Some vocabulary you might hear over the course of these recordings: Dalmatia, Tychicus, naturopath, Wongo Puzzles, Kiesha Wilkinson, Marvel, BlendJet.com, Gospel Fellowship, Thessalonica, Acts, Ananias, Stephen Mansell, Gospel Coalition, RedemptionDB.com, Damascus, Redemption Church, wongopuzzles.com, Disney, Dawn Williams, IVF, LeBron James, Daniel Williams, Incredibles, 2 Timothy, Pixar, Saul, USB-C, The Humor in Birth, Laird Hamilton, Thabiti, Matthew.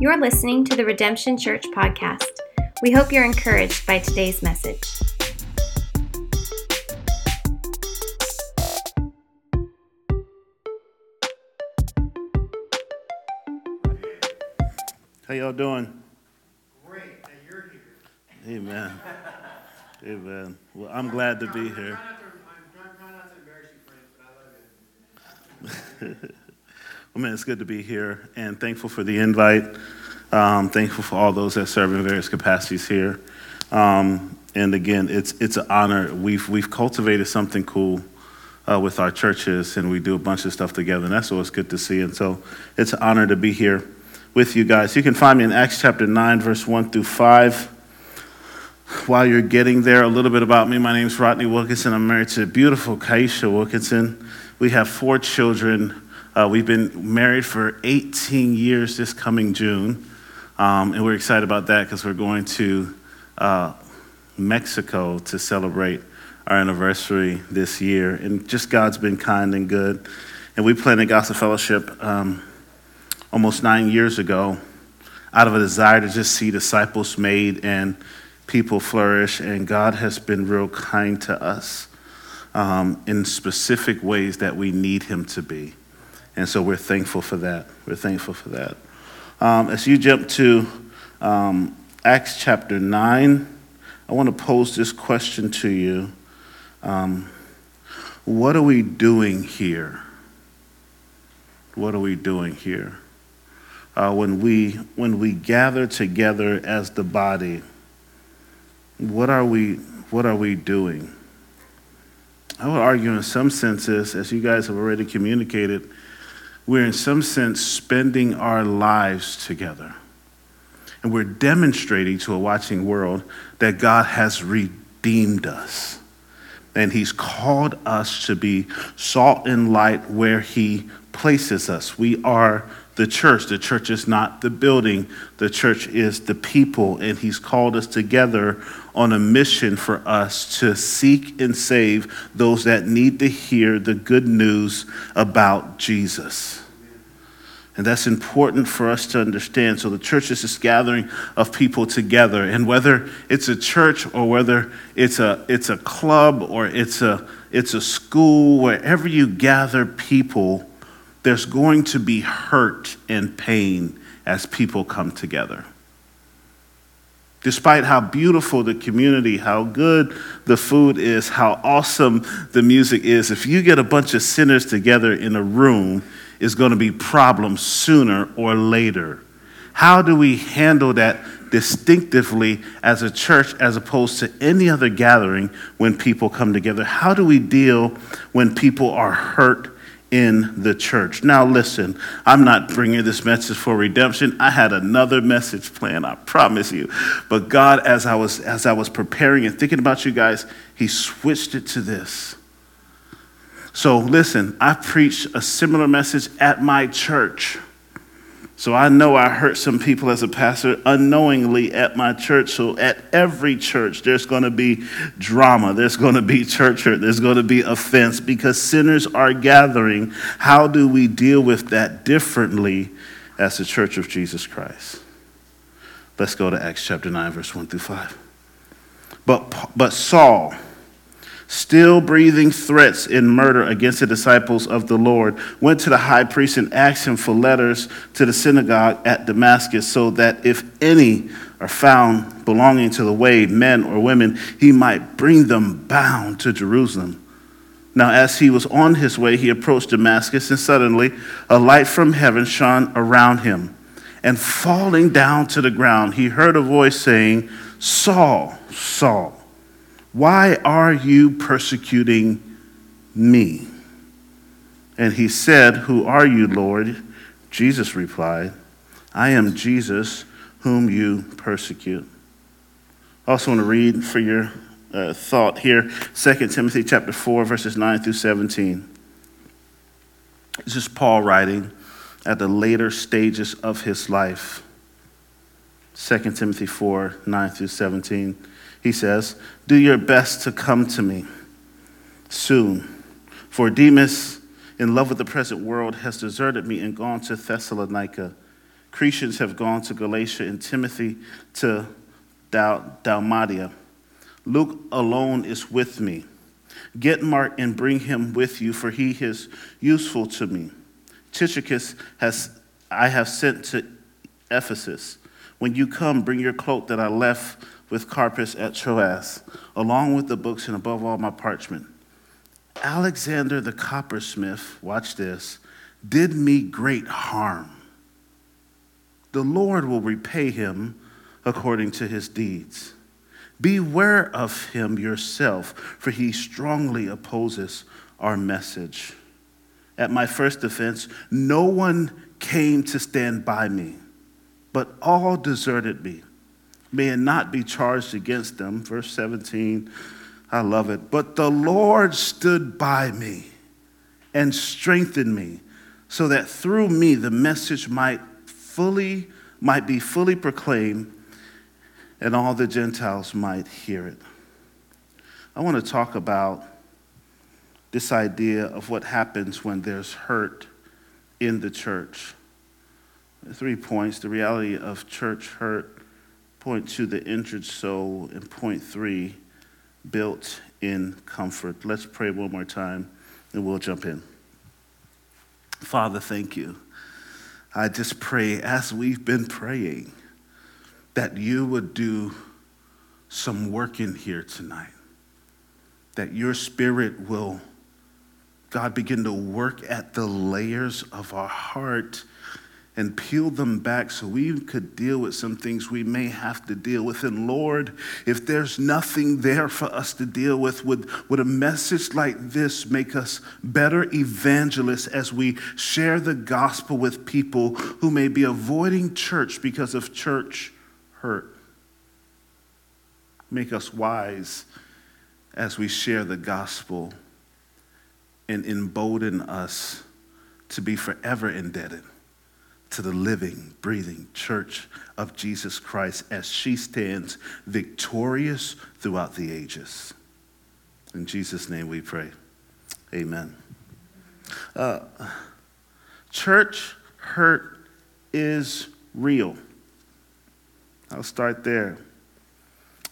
You're listening to the Redemption Church podcast. We hope you're encouraged by today's message. How y'all doing? Great that you're here. Amen. Amen. Well, I'm glad to be here. I'm trying not to embarrass you, friends, but I love it. Well, man, it's good to be here, and thankful for the invite. Thankful for all those that serve in various capacities here. And again, it's an honor. We've cultivated something cool with our churches, and we do a bunch of stuff together, and that's always good to see. And so it's an honor to be here with you guys. You can find me in Acts chapter 9, verse 1 through 5. While you're getting there, a little bit about me. My name is Rodney Wilkinson. I'm married to beautiful Kiesha Wilkinson. We have 4 children. We've been married for 18 years this coming June, and we're excited about that because we're going to Mexico to celebrate our anniversary this year. And just God's been kind and good. And we planted Gospel Fellowship almost 9 years ago out of a desire to just see disciples made and people flourish. And God has been real kind to us in specific ways that we need him to be. And so we're thankful for that. We're thankful for that. As you jump to Acts chapter 9, I want to pose this question to you. What are we doing here? What are we doing here? When we gather together as the body, what are we doing? I would argue in some senses, as you guys have already communicated, we're in some sense spending our lives together. And we're demonstrating to a watching world that God has redeemed us. And he's called us to be salt and light where he places us. We are the church. The church is not the building. The church is the people. And he's called us together on a mission for us to seek and save those that need to hear the good news about Jesus. And that's important for us to understand. So the church is this gathering of people together. And whether it's a church or whether it's a club or it's a school, wherever you gather people, there's going to be hurt and pain as people come together. Despite how beautiful the community, how good the food is, how awesome the music is, if you get a bunch of sinners together in a room, it's going to be problems sooner or later. How do we handle that distinctively as a church as opposed to any other gathering when people come together? How do we deal when people are hurt in the church? Now listen, I'm not bringing this message for redemption. I had another message planned, I promise you. But God, as I was preparing and thinking about you guys, he switched it to this. So listen, I preached a similar message at my church. So I know I hurt some people as a pastor unknowingly at my church. So at every church, there's going to be drama. There's going to be church hurt. There's going to be offense because sinners are gathering. How do we deal with that differently as the church of Jesus Christ? Let's go to Acts chapter 9, verse 1 through 5. But Saul, still breathing threats and murder against the disciples of the Lord, went to the high priest and asked him for letters to the synagogue at Damascus, so that if any are found belonging to the way, men or women, he might bring them bound to Jerusalem. Now, as he was on his way, he approached Damascus, and suddenly a light from heaven shone around him. And falling down to the ground, he heard a voice saying, "Saul, Saul, why are you persecuting me?" And he said, "Who are you, Lord?" Jesus replied, "I am Jesus whom you persecute." I also want to read for your thought here, 2 Timothy chapter 4, verses 9 through 17. This is Paul writing at the later stages of his life. 2 Timothy 4, 9 through 17. He says, "Do your best to come to me soon. For Demas, in love with the present world, has deserted me and gone to Thessalonica. Cretans have gone to Galatia and Timothy to Dalmatia. Luke alone is with me. Get Mark and bring him with you, for he is useful to me. Tychicus I have sent to Ephesus. When you come, bring your cloak that I left with Carpus at Troas, along with the books and above all my parchment. Alexander the coppersmith, watch this, did me great harm. The Lord will repay him according to his deeds. Beware of him yourself, for he strongly opposes our message. At my first defense, no one came to stand by me, but all deserted me. May it not be charged against them. Verse 17, I love it. But the Lord stood by me and strengthened me, so that through me the message might be fully proclaimed, and all the Gentiles might hear it. I want to talk about this idea of what happens when there's hurt in the church. 3 points: the reality of church hurt, point 2, the injured soul, and point 3, built-in comfort. Let's pray one more time, and we'll jump in. Father, thank you. I just pray, as we've been praying, that you would do some work in here tonight, that your spirit will, God, begin to work at the layers of our heart and peel them back so we could deal with some things we may have to deal with. And Lord, if there's nothing there for us to deal with, would a message like this make us better evangelists as we share the gospel with people who may be avoiding church because of church hurt? Make us wise as we share the gospel, and embolden us to be forever indebted to the living, breathing church of Jesus Christ as she stands victorious throughout the ages. In Jesus' name we pray. Amen. Church hurt is real. I'll start there.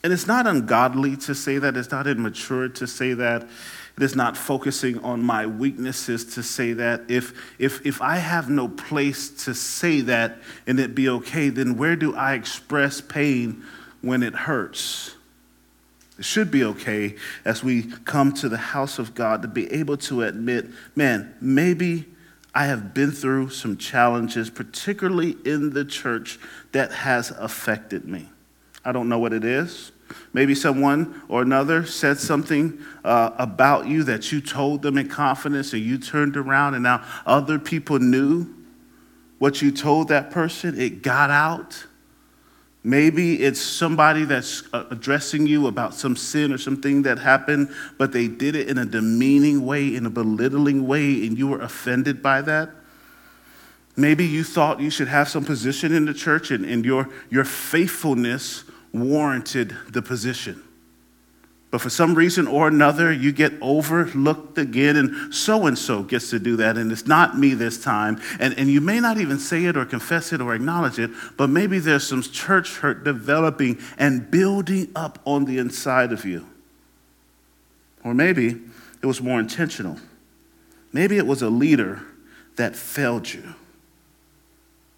And it's not ungodly to say that. It's not immature to say that. It is not focusing on my weaknesses to say that. If I have no place to say that and it be okay, then where do I express pain when it hurts? It should be okay as we come to the house of God to be able to admit, man, maybe I have been through some challenges, particularly in the church, that has affected me. I don't know what it is. Maybe someone or another said something about you that you told them in confidence, and you turned around and now other people knew what you told that person. It got out. Maybe it's somebody that's addressing you about some sin or something that happened, but they did it in a demeaning way, in a belittling way, and you were offended by that. Maybe you thought you should have some position in the church, and your faithfulness warranted the position. But for some reason or another, you get overlooked again, and so gets to do that, and it's not me this time. And you may not even say it or confess it or acknowledge it, but maybe there's some church hurt developing and building up on the inside of you. Or maybe it was more intentional. Maybe it was a leader that failed you.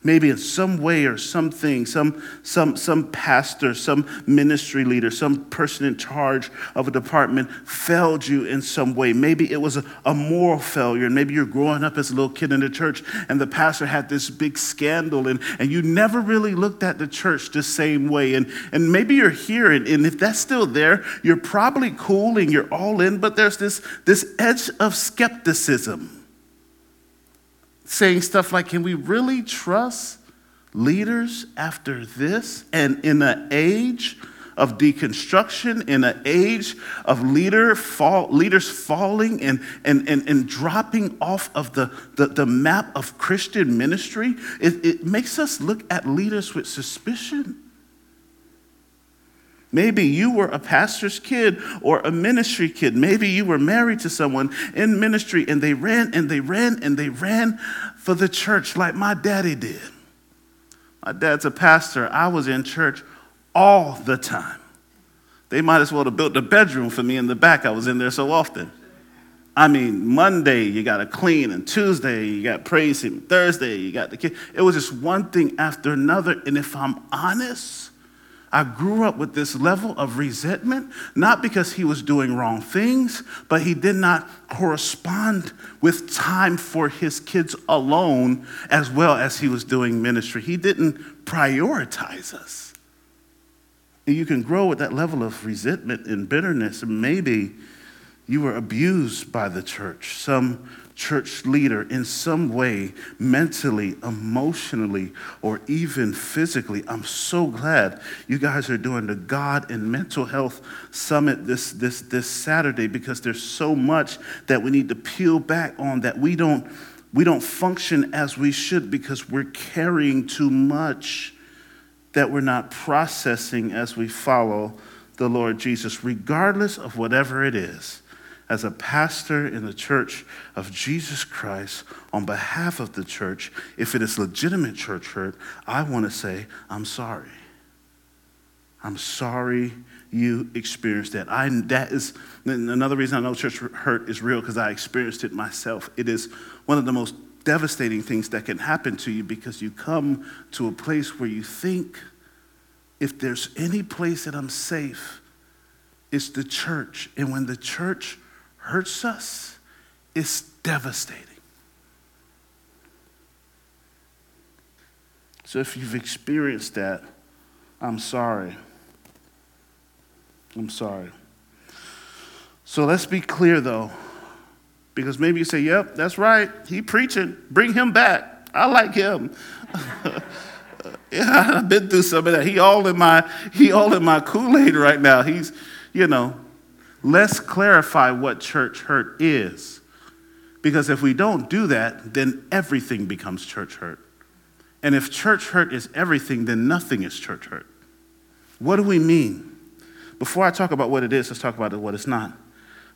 Maybe in some way or something, some pastor, some ministry leader, some person in charge of a department failed you in some way. Maybe it was a moral failure, and maybe you're growing up as a little kid in the church, and the pastor had this big scandal, and you never really looked at the church the same way. And maybe you're here, and if that's still there, you're probably cool and you're all in, but there's this edge of skepticism. Saying stuff like, can we really trust leaders after this? And in an age of deconstruction, in an age of leaders falling and dropping off of the map of Christian ministry, it makes us look at leaders with suspicion. Maybe you were a pastor's kid or a ministry kid. Maybe you were married to someone in ministry, and they ran for the church like my daddy did. My dad's a pastor. I was in church all the time. They might as well have built a bedroom for me in the back. I was in there so often. I mean, Monday, you got to clean, and Tuesday, you got praise him. Thursday, you got the kid. It was just one thing after another, and if I'm honest, I grew up with this level of resentment, not because he was doing wrong things, but he did not correspond with time for his kids alone as well as he was doing ministry. He didn't prioritize us. And you can grow with that level of resentment and bitterness. Maybe you were abused by the church, some church leader in some way, mentally, emotionally, or even physically. I'm so glad you guys are doing the God and Mental Health Summit this Saturday, because there's so much that we need to peel back on that we don't function as we should because we're carrying too much that we're not processing as we follow the Lord Jesus, regardless of whatever it is. As a pastor in the Church of Jesus Christ, on behalf of the church, if it is legitimate church hurt, I want to say, I'm sorry. I'm sorry you experienced that. That is another reason I know church hurt is real, because I experienced it myself. It is one of the most devastating things that can happen to you, because you come to a place where you think, if there's any place that I'm safe, it's the church. And when the church hurts us, it's devastating. So if you've experienced that, I'm sorry. I'm sorry. So let's be clear, though, because maybe you say, yep, that's right. He preaching. Bring him back. I like him. Yeah, I've been through some of that. He all in my Kool-Aid right now. He's, you know. Let's clarify what church hurt is, because if we don't do that, then everything becomes church hurt. And if church hurt is everything, then nothing is church hurt. What do we mean? Before I talk about what it is, let's talk about what it's not.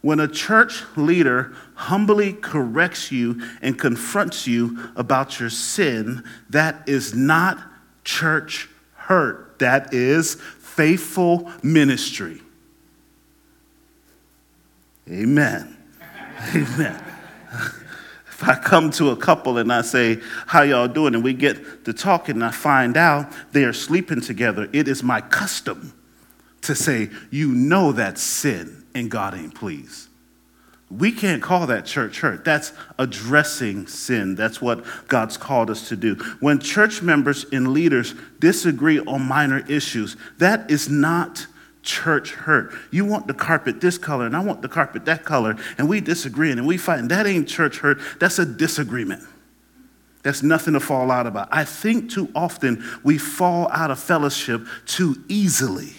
When a church leader humbly corrects you and confronts you about your sin, that is not church hurt. That is faithful ministry. Amen. Amen. If I come to a couple and I say, how y'all doing? And we get to talking and I find out they are sleeping together. It is my custom to say, you know that's sin and God ain't pleased. We can't call that church hurt. That's addressing sin. That's what God's called us to do. When church members and leaders disagree on minor issues, that is not church hurt. You want the carpet this color and I want the carpet that color, and we disagreeing and we fighting. That ain't church hurt. That's a disagreement. That's nothing to fall out about. I think too often we fall out of fellowship too easily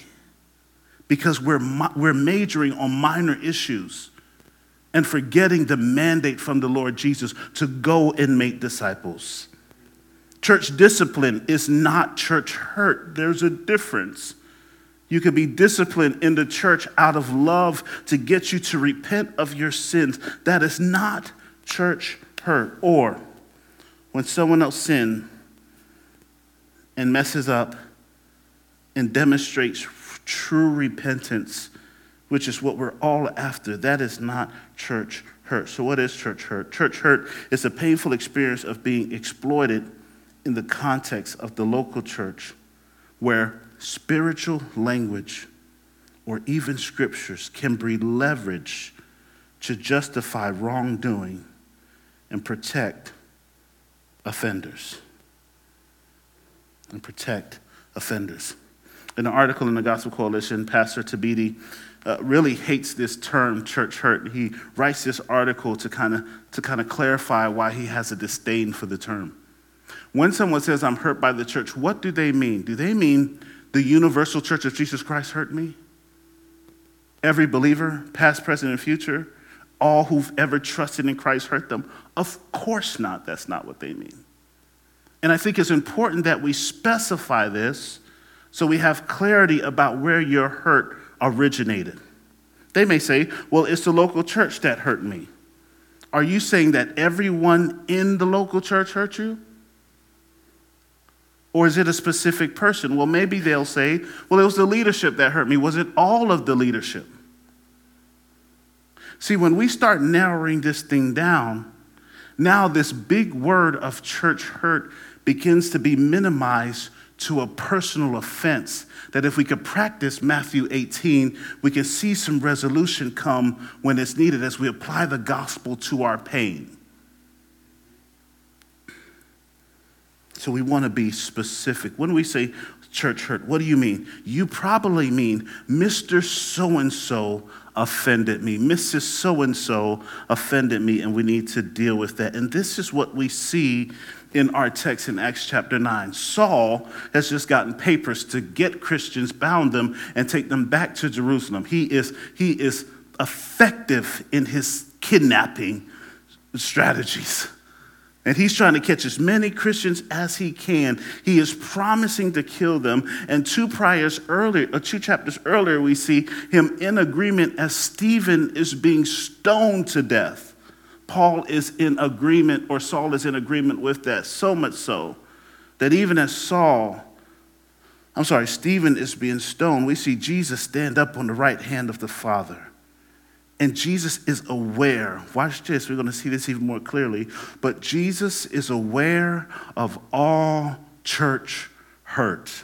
because we're majoring on minor issues and forgetting the mandate from the Lord Jesus to go and make disciples. Church discipline is not church hurt. There's a difference. You can be disciplined in the church out of love to get you to repent of your sins. That is not church hurt. Or when someone else sins and messes up and demonstrates true repentance, which is what we're all after, that is not church hurt. So what is church hurt? Church hurt is a painful experience of being exploited in the context of the local church, where spiritual language or even scriptures can be leveraged to justify wrongdoing and protect offenders. In an article in the Gospel Coalition, Pastor Thabiti really hates this term church hurt. He writes this article to kind of clarify why he has a disdain for the term. When someone says, I'm hurt by the church, what do they mean? Do they mean the universal church of Jesus Christ hurt me? Every believer, past, present, and future, all who've ever trusted in Christ hurt them? Of course not. That's not what they mean. And I think it's important that we specify this so we have clarity about where your hurt originated. They may say, well, it's the local church that hurt me. Are you saying that everyone in the local church hurt you? Or is it a specific person? Well, maybe they'll say, well, it was the leadership that hurt me. Was it all of the leadership? See, when we start narrowing this thing down, now this big word of church hurt begins to be minimized to a personal offense, that if we could practice Matthew 18, we can see some resolution come when it's needed as we apply the gospel to our pain. So we want to be specific. When we say church hurt, what do you mean? You probably mean Mr. So-and-so offended me, Mrs. So-and-so offended me, and we need to deal with that. And this is what we see in our text in Acts chapter 9. Saul has just gotten papers to get Christians, bound them, and take them back to Jerusalem. He is effective in his kidnapping strategies. And he's trying to catch as many Christians as he can. He is promising to kill them. And two chapters earlier, we see him in agreement as Stephen is being stoned to death. Paul is in agreement, or Saul is in agreement with that, so much so that even as Stephen is being stoned, we see Jesus stand up on the right hand of the Father. And Jesus is aware, watch this, we're going to see this even more clearly, but Jesus is aware of all church hurt.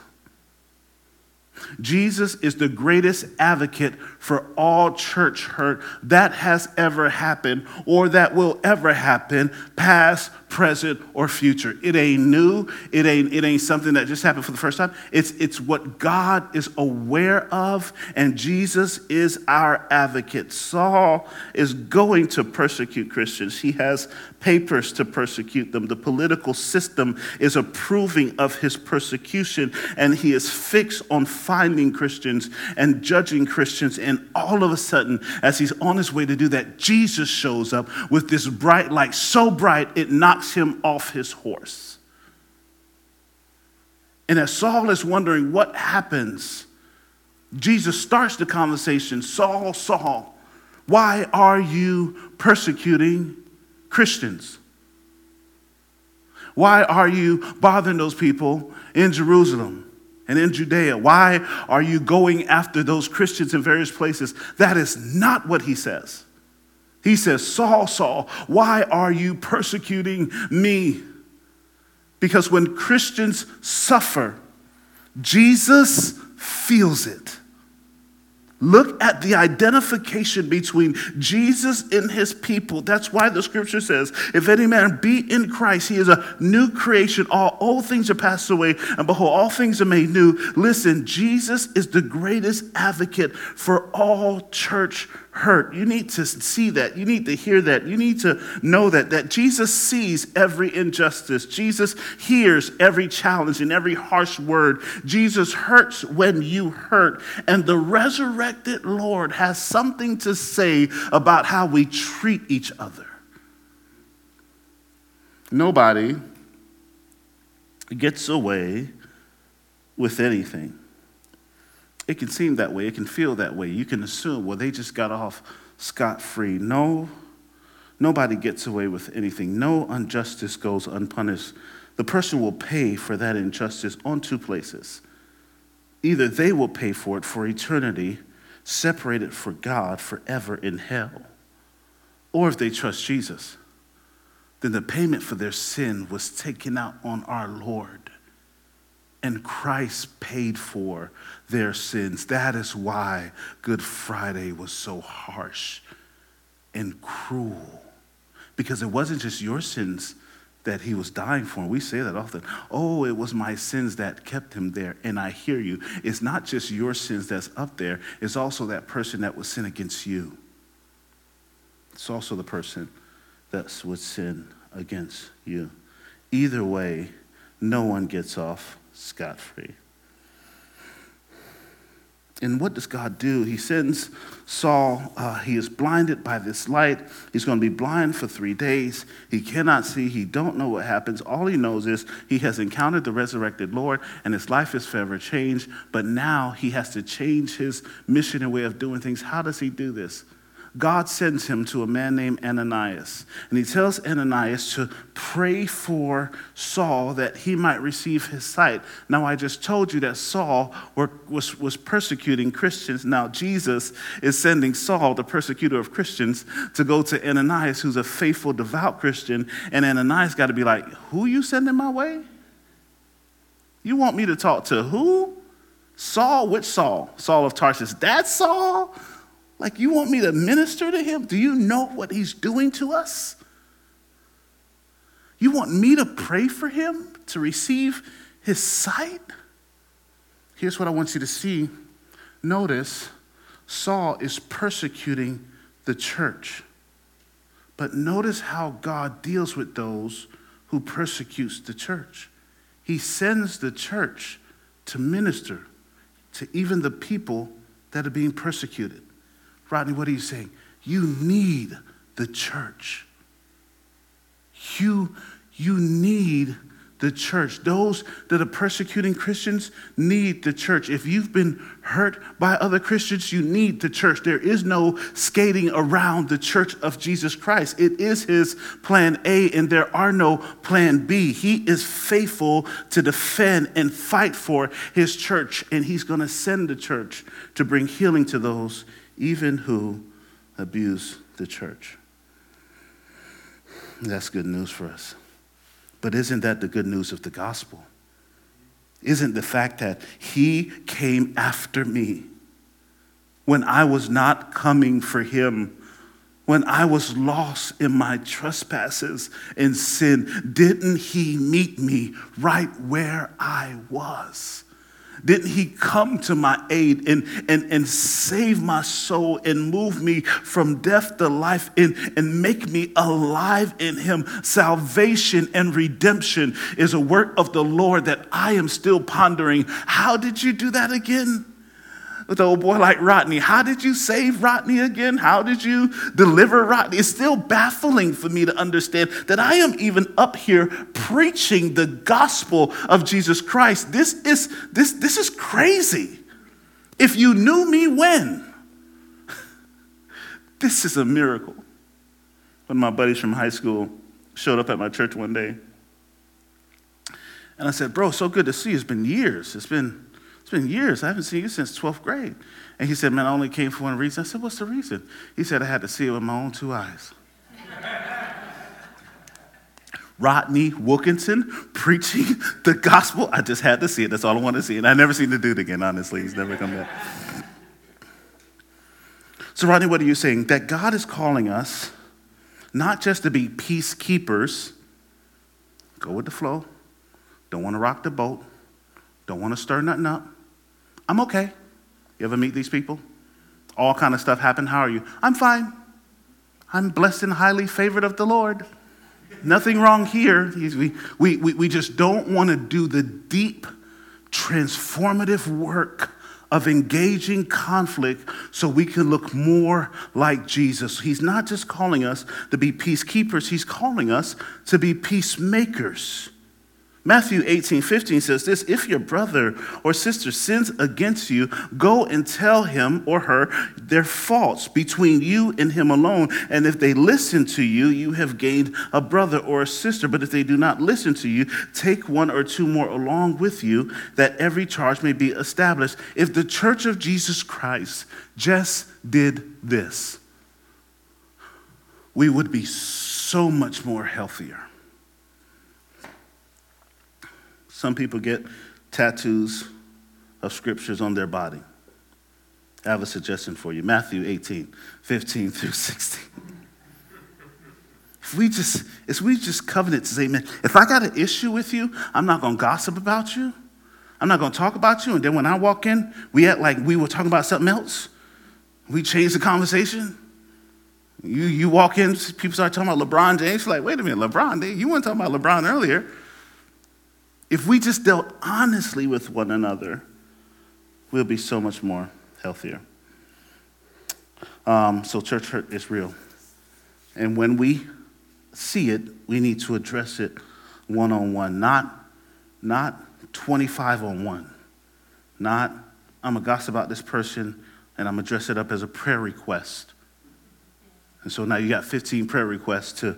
Jesus is the greatest advocate for all church hurt that has ever happened or that will ever happen, past, present, or future. It ain't new. It ain't something that just happened for the first time. It's what God is aware of, and Jesus is our advocate. Saul is going to persecute Christians. He has papers to persecute them. The political system is approving of his persecution, and he is fixed on finding Christians and judging Christians. And all of a sudden, as he's on his way to do that, Jesus shows up with this bright light, so bright it knocks him off his horse. And as Saul is wondering what happens, Jesus starts the conversation, "Saul, Saul, why are you persecuting Christians? Why are you bothering those people in Jerusalem and in Judea? Why are you going after those Christians in various places?" That is not what he says. He says, "Saul, Saul, why are you persecuting me?" Because when Christians suffer, Jesus feels it. Look at the identification between Jesus and his people. That's why the scripture says, if any man be in Christ, he is a new creation. All old things are passed away, and behold, all things are made new. Listen, Jesus is the greatest advocate for all church hurt. You need to see that. You need to hear that. You need to know that Jesus sees every injustice. Jesus hears every challenge and every harsh word. Jesus hurts when you hurt. And the resurrected Lord has something to say about how we treat each other. Nobody gets away with anything. It can seem that way. It can feel that way. You can assume, well, they just got off scot-free. No, nobody gets away with anything. No injustice goes unpunished. The person will pay for that injustice on two places. Either they will pay for it for eternity, separated from God forever in hell, or if they trust Jesus, then the payment for their sin was taken out on our Lord. And Christ paid for their sins. That is why Good Friday was so harsh and cruel. Because it wasn't just your sins that he was dying for. We say that often. Oh, it was my sins that kept him there. And I hear you. It's not just your sins that's up there. It's also that person that was sin against you. It's also the person that would sin against you. Either way, no one gets off scot-free. And what does God do? He sends Saul. He is blinded by this light. He's going to be blind for 3 days. He cannot see. He don't know what happens. All he knows is he has encountered the resurrected Lord, and his life is forever changed. But now he has to change his mission and way of doing things. How does he do this? God sends him to a man named Ananias, and he tells Ananias to pray for Saul that he might receive his sight. Now, I just told you that Saul was persecuting Christians. Now, Jesus is sending Saul, the persecutor of Christians, to go to Ananias, who's a faithful, devout Christian. And Ananias got to be like, who you sending my way? You want me to talk to who? Saul? Which Saul? Saul of Tarsus. That Saul? Like, you want me to minister to him? Do you know what he's doing to us? You want me to pray for him to receive his sight? Here's what I want you to see. Notice, Saul is persecuting the church. But notice how God deals with those who persecutes the church. He sends the church to minister to even the people that are being persecuted. Rodney, what are you saying? You need the church. You need the church. Those that are persecuting Christians need the church. If you've been hurt by other Christians, you need the church. There is no skating around the church of Jesus Christ. It is his plan A, and there are no plan B. He is faithful to defend and fight for his church, and he's going to send the church to bring healing to those even who abuse the church. That's good news for us. But isn't that the good news of the gospel? Isn't the fact that he came after me when I was not coming for him, when I was lost in my trespasses and sin? Didn't he meet me right where I was? Didn't he come to my aid and save my soul and move me from death to life and make me alive in him? Salvation and redemption is a work of the Lord that I am still pondering. How did you do that again? With an old boy like Rodney, how did you save Rodney again? How did you deliver Rodney? It's still baffling for me to understand that I am even up here preaching the gospel of Jesus Christ. This is crazy. If you knew me when, this is a miracle. One of my buddies from high school showed up at my church one day, and I said, "Bro, so good to see you. It's been years. It's been years. I haven't seen you since 12th grade." And he said, "Man, I only came for one reason." I said, "What's the reason?" He said, "I had to see it with my own two eyes." Rodney Wilkinson preaching the gospel. I just had to see it. That's all I wanted to see. And I never seen the dude again, honestly. He's never come back. So, Rodney, what are you saying? That God is calling us not just to be peacekeepers. Go with the flow. Don't want to rock the boat. Don't want to stir nothing up. I'm okay. You ever meet these people? All kind of stuff happened. How are you? I'm fine. I'm blessed and highly favored of the Lord. Nothing wrong here. We just don't want to do the deep, transformative work of engaging conflict so we can look more like Jesus. He's not just calling us to be peacekeepers. He's calling us to be peacemakers. Matthew 18:15 says this: "If your brother or sister sins against you, go and tell him or her their faults between you and him alone. And if they listen to you, you have gained a brother or a sister. But if they do not listen to you, take one or two more along with you, that every charge may be established." If the Church of Jesus Christ just did this, we would be so much more healthier. Some people get tattoos of scriptures on their body. I have a suggestion for you. Matthew 18:15-16. If we just covenant to say, "Man, if I got an issue with you, I'm not going to gossip about you. I'm not going to talk about you." And then when I walk in, we act like we were talking about something else. We change the conversation. You walk in, people start talking about LeBron James. Like, wait a minute, LeBron, dude, you weren't talking about LeBron earlier. If we just dealt honestly with one another, we'll be so much more healthier. So church hurt is real. And when we see it, we need to address it one-on-one, not 25 on one. Not, I'm going to gossip about this person, and I'm going to dress it up as a prayer request. And so now you got 15 prayer requests to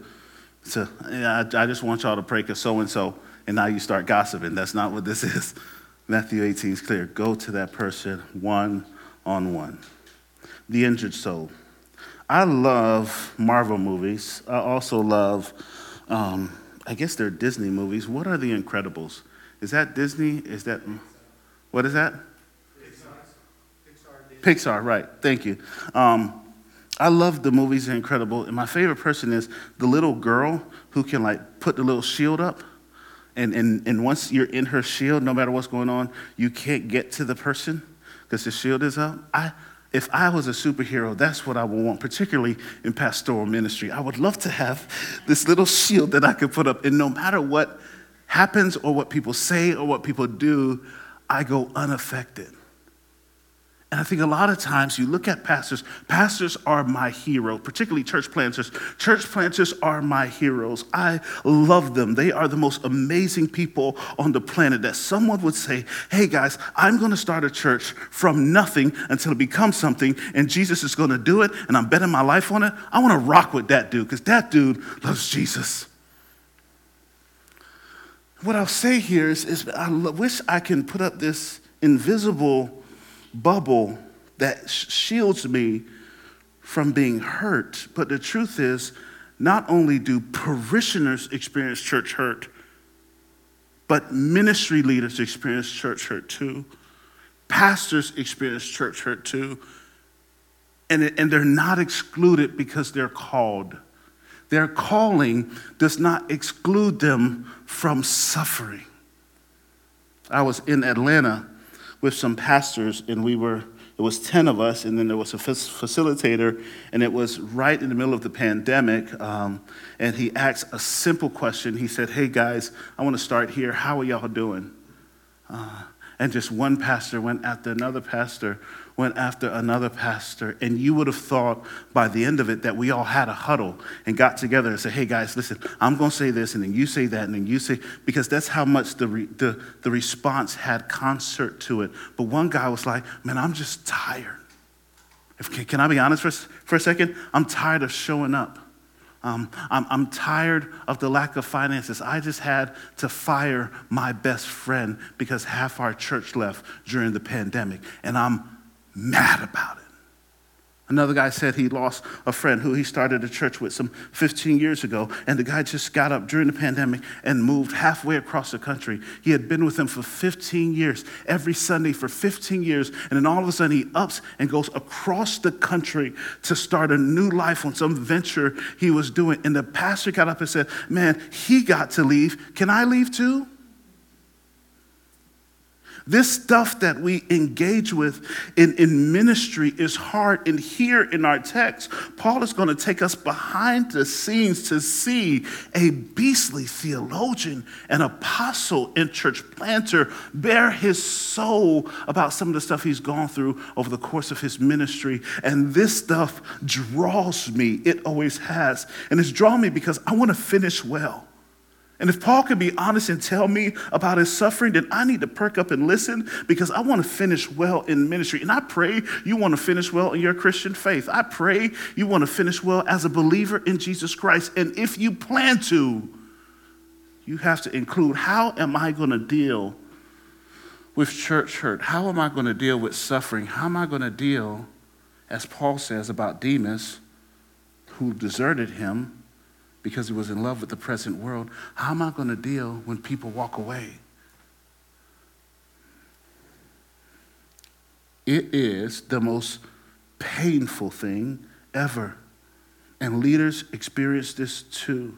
So I just want y'all to pray because so-and-so, and now you start gossiping. That's not what this is. Matthew 18 is clear. Go to that person one-on-one. The injured soul. I love Marvel movies. I also love, I guess they're Disney movies. What are the Incredibles? Is that Disney? Is that, what is that? Pixar, right. Thank you. I love the movies Incredible. And my favorite person is the little girl who can like put the little shield up. And once you're in her shield, no matter what's going on, you can't get to the person because the shield is up. If I was a superhero, that's what I would want, particularly in pastoral ministry. I would love to have this little shield that I could put up. And no matter what happens or what people say or what people do, I go unaffected. And I think a lot of times you look at pastors. Pastors are my hero, particularly church planters. Church planters are my heroes. I love them. They are the most amazing people on the planet that someone would say, hey, guys, I'm going to start a church from nothing until it becomes something, and Jesus is going to do it, and I'm betting my life on it. I want to rock with that dude because that dude loves Jesus. What I'll say here is I wish I can put up this invisible bubble that shields me from being hurt. But the truth is, not only do parishioners experience church hurt, but ministry leaders experience church hurt too. Pastors experience church hurt too. And they're not excluded because they're called. Their calling does not exclude them from suffering. I was in Atlanta with some pastors, and it was 10 of us, and then there was a facilitator, and it was right in the middle of the pandemic, and he asked a simple question. He said, hey guys, I want to start here. How are y'all doing? And just one pastor went after another pastor, and you would have thought by the end of it that we all had a huddle and got together and said, hey guys, listen, I'm going to say this, and then you say that, and then you say, because that's how much the response had concert to it. But one guy was like, man, I'm just tired. Can I be honest for a second? I'm tired of showing up. I'm tired of the lack of finances. I just had to fire my best friend because half our church left during the pandemic, and I'm mad about it. Another guy said he lost a friend who he started a church with some 15 years ago, and the guy just got up during the pandemic and moved halfway across the country. He had been with him for 15 years, every Sunday for 15 years, and then all of a sudden he ups and goes across the country to start a new life on some venture he was doing. And the pastor got up and said, man, he got to leave. Can I leave too? This stuff that we engage with in ministry is hard. And here in our text, Paul is going to take us behind the scenes to see a beastly theologian, an apostle, and church planter bare his soul about some of the stuff he's gone through over the course of his ministry. And this stuff draws me. It always has. And it's drawn me because I want to finish well. And if Paul can be honest and tell me about his suffering, then I need to perk up and listen because I want to finish well in ministry. And I pray you want to finish well in your Christian faith. I pray you want to finish well as a believer in Jesus Christ. And if you plan to, you have to include, how am I going to deal with church hurt? How am I going to deal with suffering? How am I going to deal, as Paul says about Demas, who deserted him because he was in love with the present world? How am I going to deal when people walk away? It is the most painful thing ever. And leaders experience this too.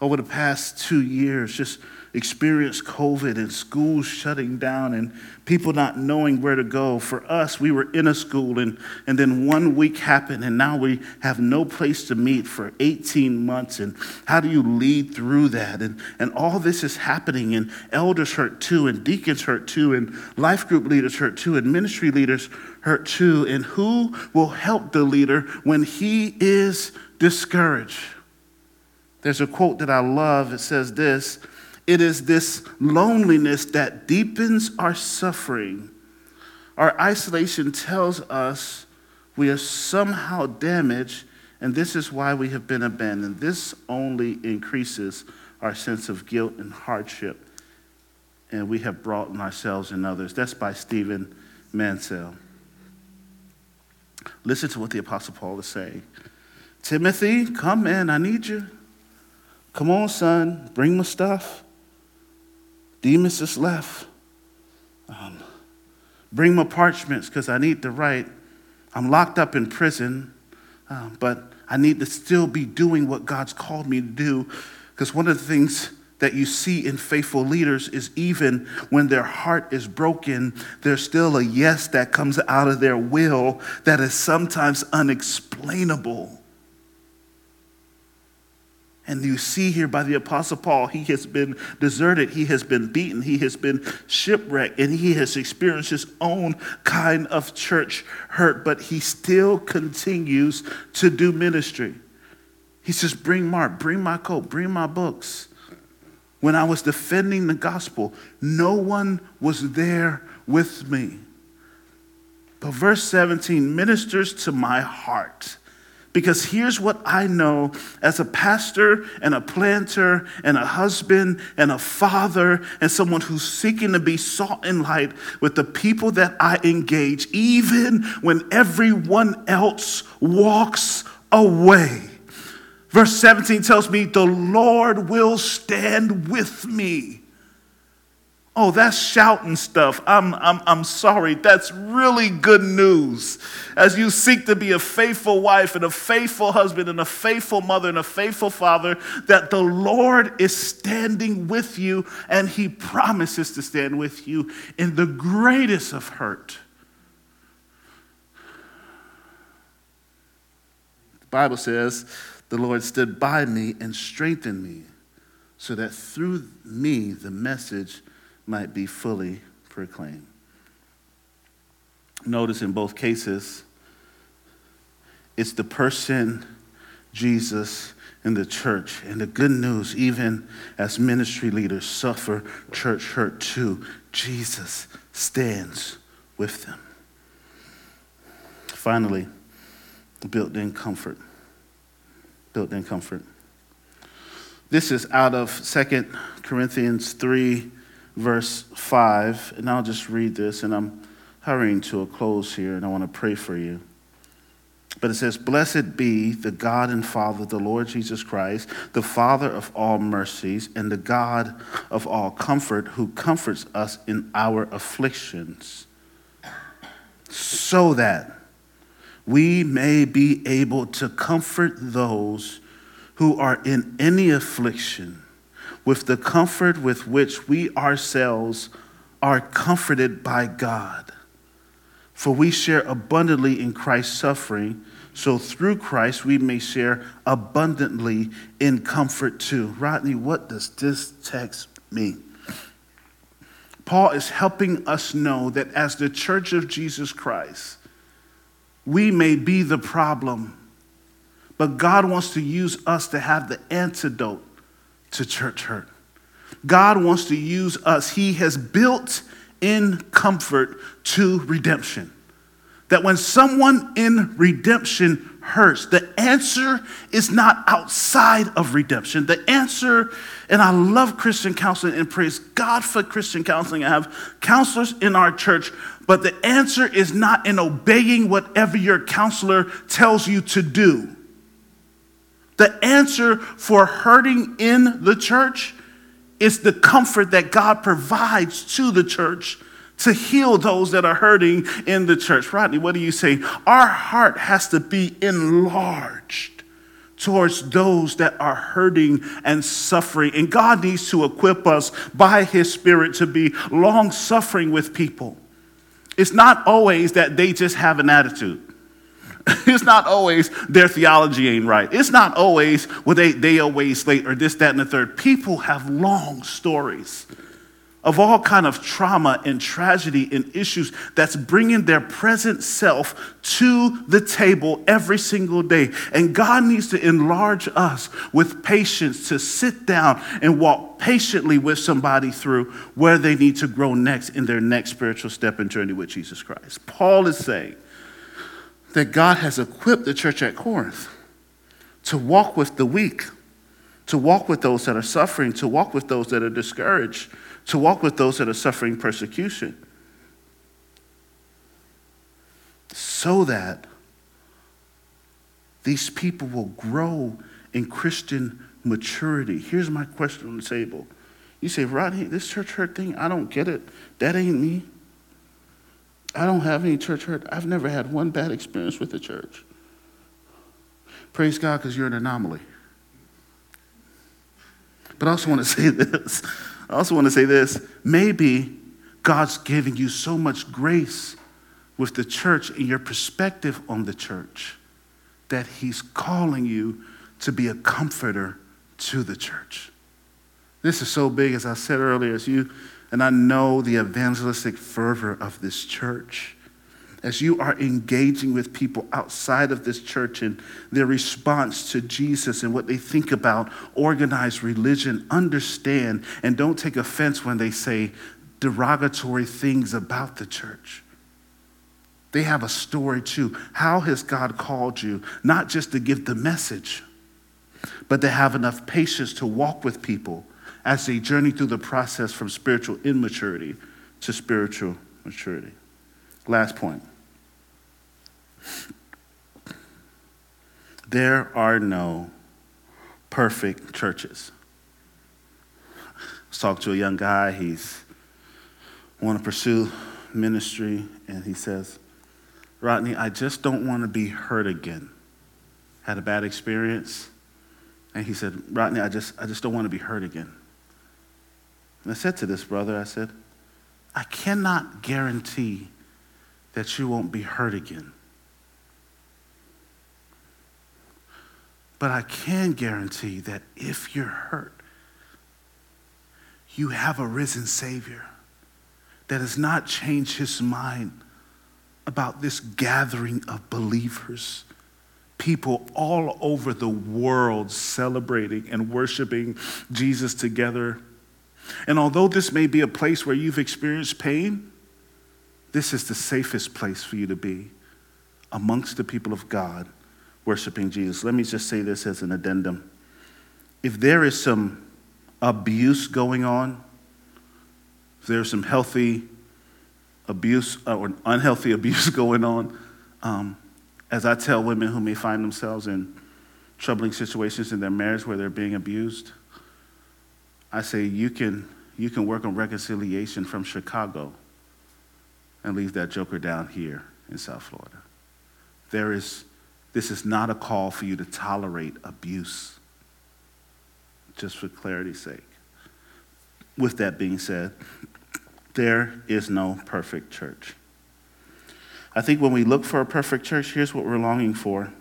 Over the past 2 years, just experienced COVID and schools shutting down and people not knowing where to go. For us, we were in a school and then 1 week happened and now we have no place to meet for 18 months. And how do you lead through that? And all this is happening, and elders hurt too, and deacons hurt too, and life group leaders hurt too, and ministry leaders hurt too. And who will help the leader when he is discouraged? There's a quote that I love. It says this: it is this loneliness that deepens our suffering. Our isolation tells us we are somehow damaged And this is why we have been abandoned. This only increases our sense of guilt and hardship, and we have brought on ourselves and others. That's by Stephen Mansell. Listen to what the Apostle Paul is saying. Timothy, come in, I need you. Come on, son, bring my stuff. Demas is left. Bring my parchments, because I need to write. I'm locked up in prison, but I need to still be doing what God's called me to do, because one of the things that you see in faithful leaders is even when their heart is broken, there's still a yes that comes out of their will that is sometimes unexplainable. And you see here by the Apostle Paul, he has been deserted, he has been beaten, he has been shipwrecked, and he has experienced his own kind of church hurt, but he still continues to do ministry. He says, bring Mark, bring my coat, bring my books. When I was defending the gospel, no one was there with me. But verse 17 ministers to my heart, because here's what I know as a pastor and a planter and a husband and a father and someone who's seeking to be salt and light with the people that I engage, even when everyone else walks away. Verse 17 tells me, the Lord will stand with me. Oh, that's shouting stuff. I'm sorry. That's really good news. As you seek to be a faithful wife and a faithful husband and a faithful mother and a faithful father, that the Lord is standing with you, and he promises to stand with you in the greatest of hurt. The Bible says, the Lord stood by me and strengthened me, so that through me the message might be fully proclaimed. Notice in both cases, it's the person, Jesus, and the church. And the good news, even as ministry leaders suffer church hurt too, Jesus stands with them. Finally, built-in comfort. Built-in comfort. This is out of 2 Corinthians 3, verse 5, and I'll just read this, and I'm hurrying to a close here, and I want to pray for you. But it says, blessed be the God and Father, the Lord Jesus Christ, the Father of all mercies, and the God of all comfort, who comforts us in our afflictions, so that we may be able to comfort those who are in any affliction with the comfort with which we ourselves are comforted by God. For we share abundantly in Christ's suffering, so through Christ we may share abundantly in comfort too. Rodney, what does this text mean? Paul is helping us know that as the church of Jesus Christ, we may be the problem, but God wants to use us to have the antidote to church hurt. God wants to use us. He has built in comfort to redemption. That when someone in redemption hurts, the answer is not outside of redemption. The answer, and I love Christian counseling and praise God for Christian counseling. I have counselors in our church, but the answer is not in obeying whatever your counselor tells you to do. The answer for hurting in the church is the comfort that God provides to the church to heal those that are hurting in the church. Rodney, what do you say? Our heart has to be enlarged towards those that are hurting and suffering. And God needs to equip us by his Spirit to be long-suffering with people. It's not always that they just have an attitude. It's not always their theology ain't right. It's not always, well, they always late or this, that, and the third. People have long stories of all kind of trauma and tragedy and issues that's bringing their present self to the table every single day. And God needs to enlarge us with patience to sit down and walk patiently with somebody through where they need to grow next in their next spiritual step and journey with Jesus Christ. Paul is saying that God has equipped the church at Corinth to walk with the weak, to walk with those that are suffering, to walk with those that are discouraged, to walk with those that are suffering persecution, so that these people will grow in Christian maturity. Here's my question on the table. You say, Rodney, this church hurt thing, I don't get it. That ain't me. I don't have any church hurt. I've never had one bad experience with the church. Praise God, because you're an anomaly. But I also want to say this. Maybe God's giving you so much grace with the church and your perspective on the church that he's calling you to be a comforter to the church. This is so big, as I said earlier, as you, and I know the evangelistic fervor of this church. As you are engaging with people outside of this church and their response to Jesus and what they think about organized religion, understand and don't take offense when they say derogatory things about the church. They have a story too. How has God called you? Not just to give the message, but to have enough patience to walk with people as they journey through the process from spiritual immaturity to spiritual maturity. Last point. There are no perfect churches. I was talking to a young guy. He's want to pursue ministry, and he says, Rodney, I just don't want to be hurt again. Had a bad experience. And he said, Rodney, I just don't want to be hurt again. And I said to this brother, I said, I cannot guarantee that you won't be hurt again. But I can guarantee that if you're hurt, you have a risen Savior that has not changed his mind about this gathering of believers. People all over the world celebrating and worshiping Jesus together. And although this may be a place where you've experienced pain, this is the safest place for you to be amongst the people of God worshiping Jesus. Let me just say this as an addendum. If there is some abuse going on, if there's some healthy abuse or unhealthy abuse going on, as I tell women who may find themselves in troubling situations in their marriage where they're being abused, I say you can work on reconciliation from Chicago and leave that joker down here in South Florida. This is not a call for you to tolerate abuse, just for clarity's sake. With that being said, there is no perfect church. I think when we look for a perfect church, here's what we're longing for.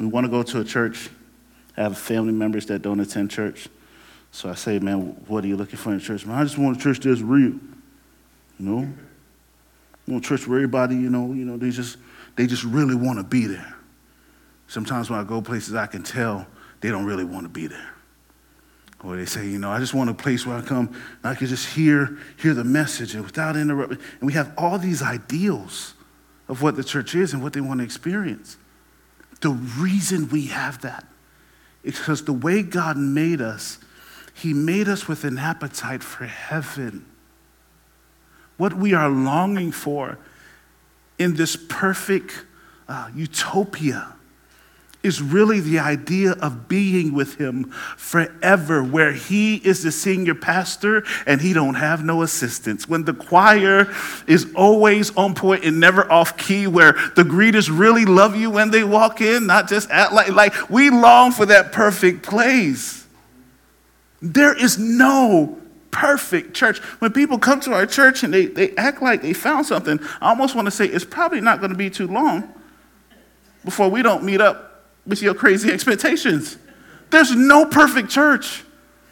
We want to go to a church. I have family members that don't attend church. So I say, man, what are you looking for in a church? Man, I just want a church that's real. You know? I want a church where everybody, you know, they just really want to be there. Sometimes when I go places, I can tell they don't really want to be there. Or they say, I just want a place where I come and I can just hear the message and without interrupting. And we have all these ideals of what the church is and what they want to experience. The reason we have that is because the way God made us, he made us with an appetite for heaven. What we are longing for in this perfect utopia is really the idea of being with him forever, where he is the senior pastor and he don't have no assistants. When the choir is always on point and never off key, where the greeters really love you when they walk in, not just act like we long for that perfect place. There is no perfect church. When people come to our church and they act like they found something, I almost want to say it's probably not going to be too long before we don't meet up with your crazy expectations. There's no perfect church.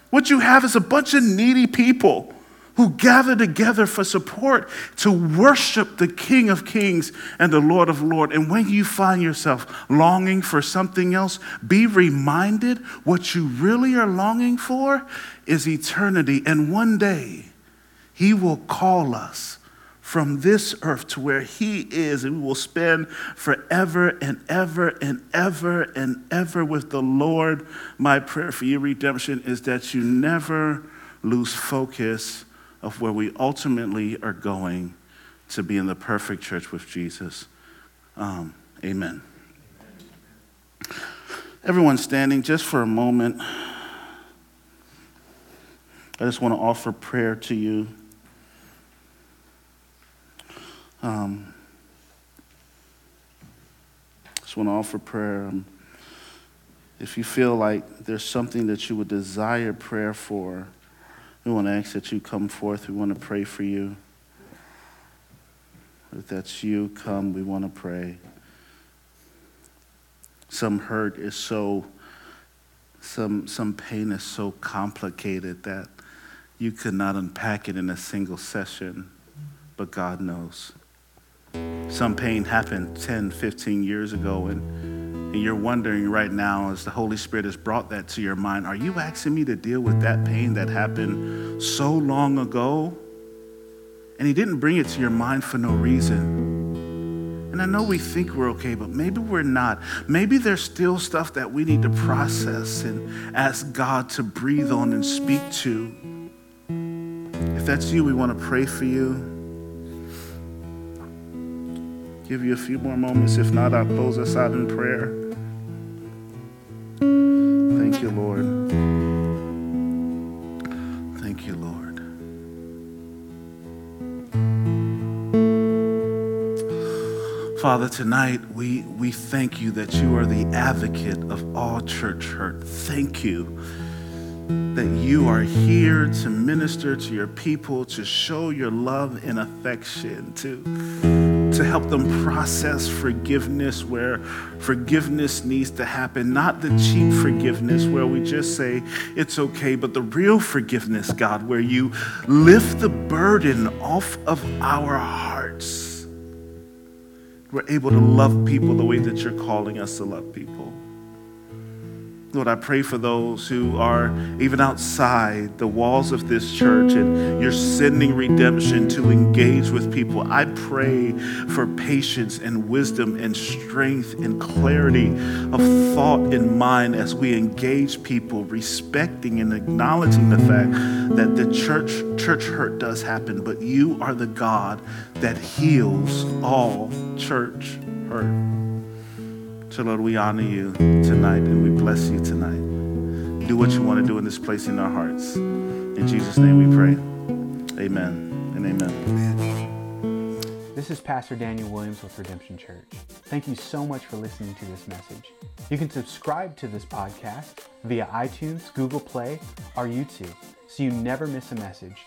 What you have is a bunch of needy people who gather together for support to worship the King of Kings and the Lord of Lords. And when you find yourself longing for something else, be reminded what you really are longing for is eternity. And one day, he will call us from this earth to where he is, and we will spend forever and ever and ever and ever with the Lord. My prayer for you, Redemption, is that you never lose focus of where we ultimately are going to be in the perfect church with Jesus. Amen. Everyone standing just for a moment. I just want to offer prayer to you. Just want to offer prayer. If you feel like there's something that you would desire prayer for, we want to ask that you come forth. We want to pray for you. If that's you, come. We want to pray. Some hurt is so, some pain is so complicated that you could not unpack it in a single session, but God knows. Some pain happened 10, 15 years ago, and you're wondering right now, as the Holy Spirit has brought that to your mind, are you asking me to deal with that pain that happened so long ago? And he didn't bring it to your mind for no reason. And I know we think we're okay, but maybe we're not. Maybe there's still stuff that we need to process and ask God to breathe on and speak to. If that's you, we want to pray for you. Give you a few more moments. If not, I'll close us out in prayer. Thank you, Lord. Thank you, Lord. Father, tonight we thank you that you are the advocate of all church hurt. Thank you that you are here to minister to your people, to show your love and affection, to help them process forgiveness where forgiveness needs to happen, not the cheap forgiveness where we just say, it's okay, but the real forgiveness, God, where you lift the burden off of our hearts. We're able to love people the way that you're calling us to love people. Lord, I pray for those who are even outside the walls of this church and you're sending Redemption to engage with people. I pray for patience and wisdom and strength and clarity of thought and mind as we engage people, respecting and acknowledging the fact that the church hurt does happen, but you are the God that heals all church hurt. So, Lord, we honor you tonight and we bless you tonight. Do what you want to do in this place in our hearts. In Jesus' name we pray. Amen and amen. Amen. This is Pastor Daniel Williams with Redemption Church. Thank you so much for listening to this message. You can subscribe to this podcast via iTunes, Google Play, or YouTube so you never miss a message.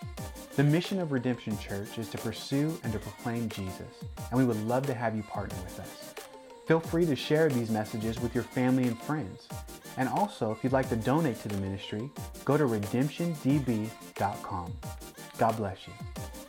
The mission of Redemption Church is to pursue and to proclaim Jesus, and we would love to have you partner with us. Feel free to share these messages with your family and friends. And also, if you'd like to donate to the ministry, go to RedemptionDB.com. God bless you.